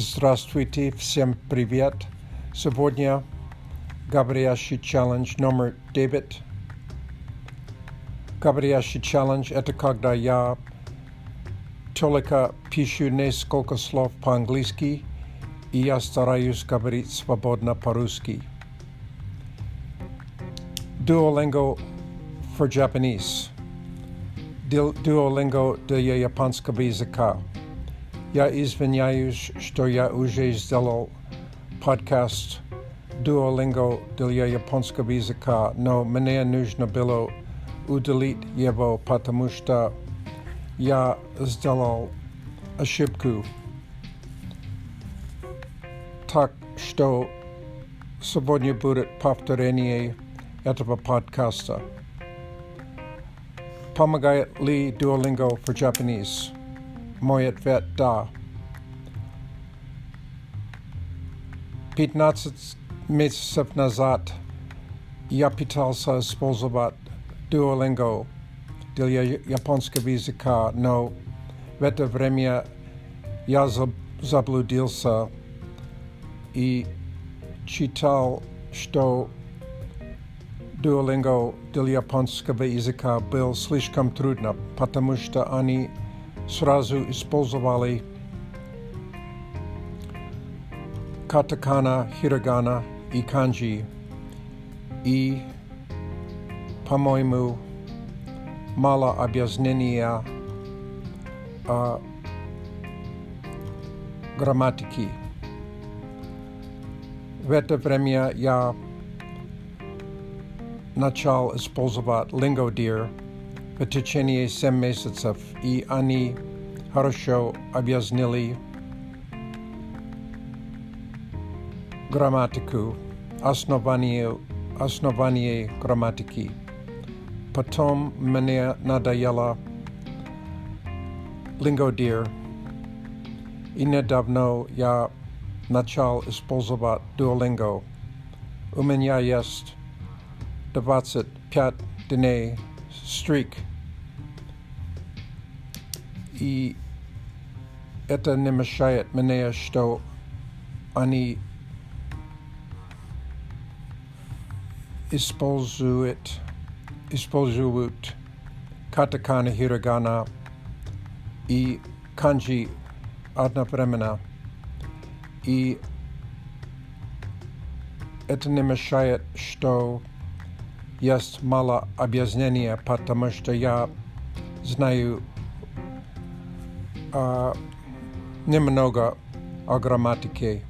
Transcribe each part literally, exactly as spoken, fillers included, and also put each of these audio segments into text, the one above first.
Здравствуйте, всем привет! Сегодня говорящий челлендж номер девять. Говорящий челлендж — это когда я только пишу несколько слов по-английски, и я стараюсь говорить свободно по-русски. Duolingo for Japanese. Duolingo для японского языка. Я извиняюсь, что я уже сделал подкаст Duolingo для японского языка, но мне нужно было удалить его, потому что я сделал ошибку. Так что сегодня будет повторение этого подкаста. Помогает ли Duolingo for Japanese? Мой ответ – да. пятнадцать месяцев назад я пытался использовать Duolingo для японского языка, но в это время я заблудился и читал, что Duolingo для японского языка был слишком трудно, потому что они сразу использовали катакана, хирогана и канджи. И, по-моему, мало объяснения о грамматике. В это время я начал использовать LingoDeer в течение семи месяцев, и они хорошо объяснили грамматику, основание, основание грамматики. Потом мне надоело LingoDeer, и недавно я начал использовать Duolingo. У меня есть двадцать пять дней стрик, и это не мешает мне, что они используют, используют катакана, хирогана и канджи одновременно, и это не мешает, что есть мало объяснения, потому что я знаю а, немного о грамматике.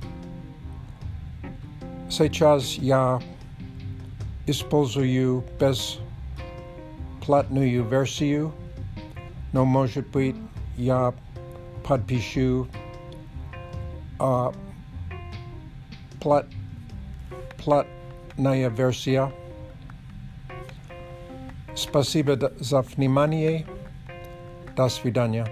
Сейчас я использую бесплатную версию, но, может быть, я подпишу а, плат, платная версия. Спасибо за внимание. До свидания.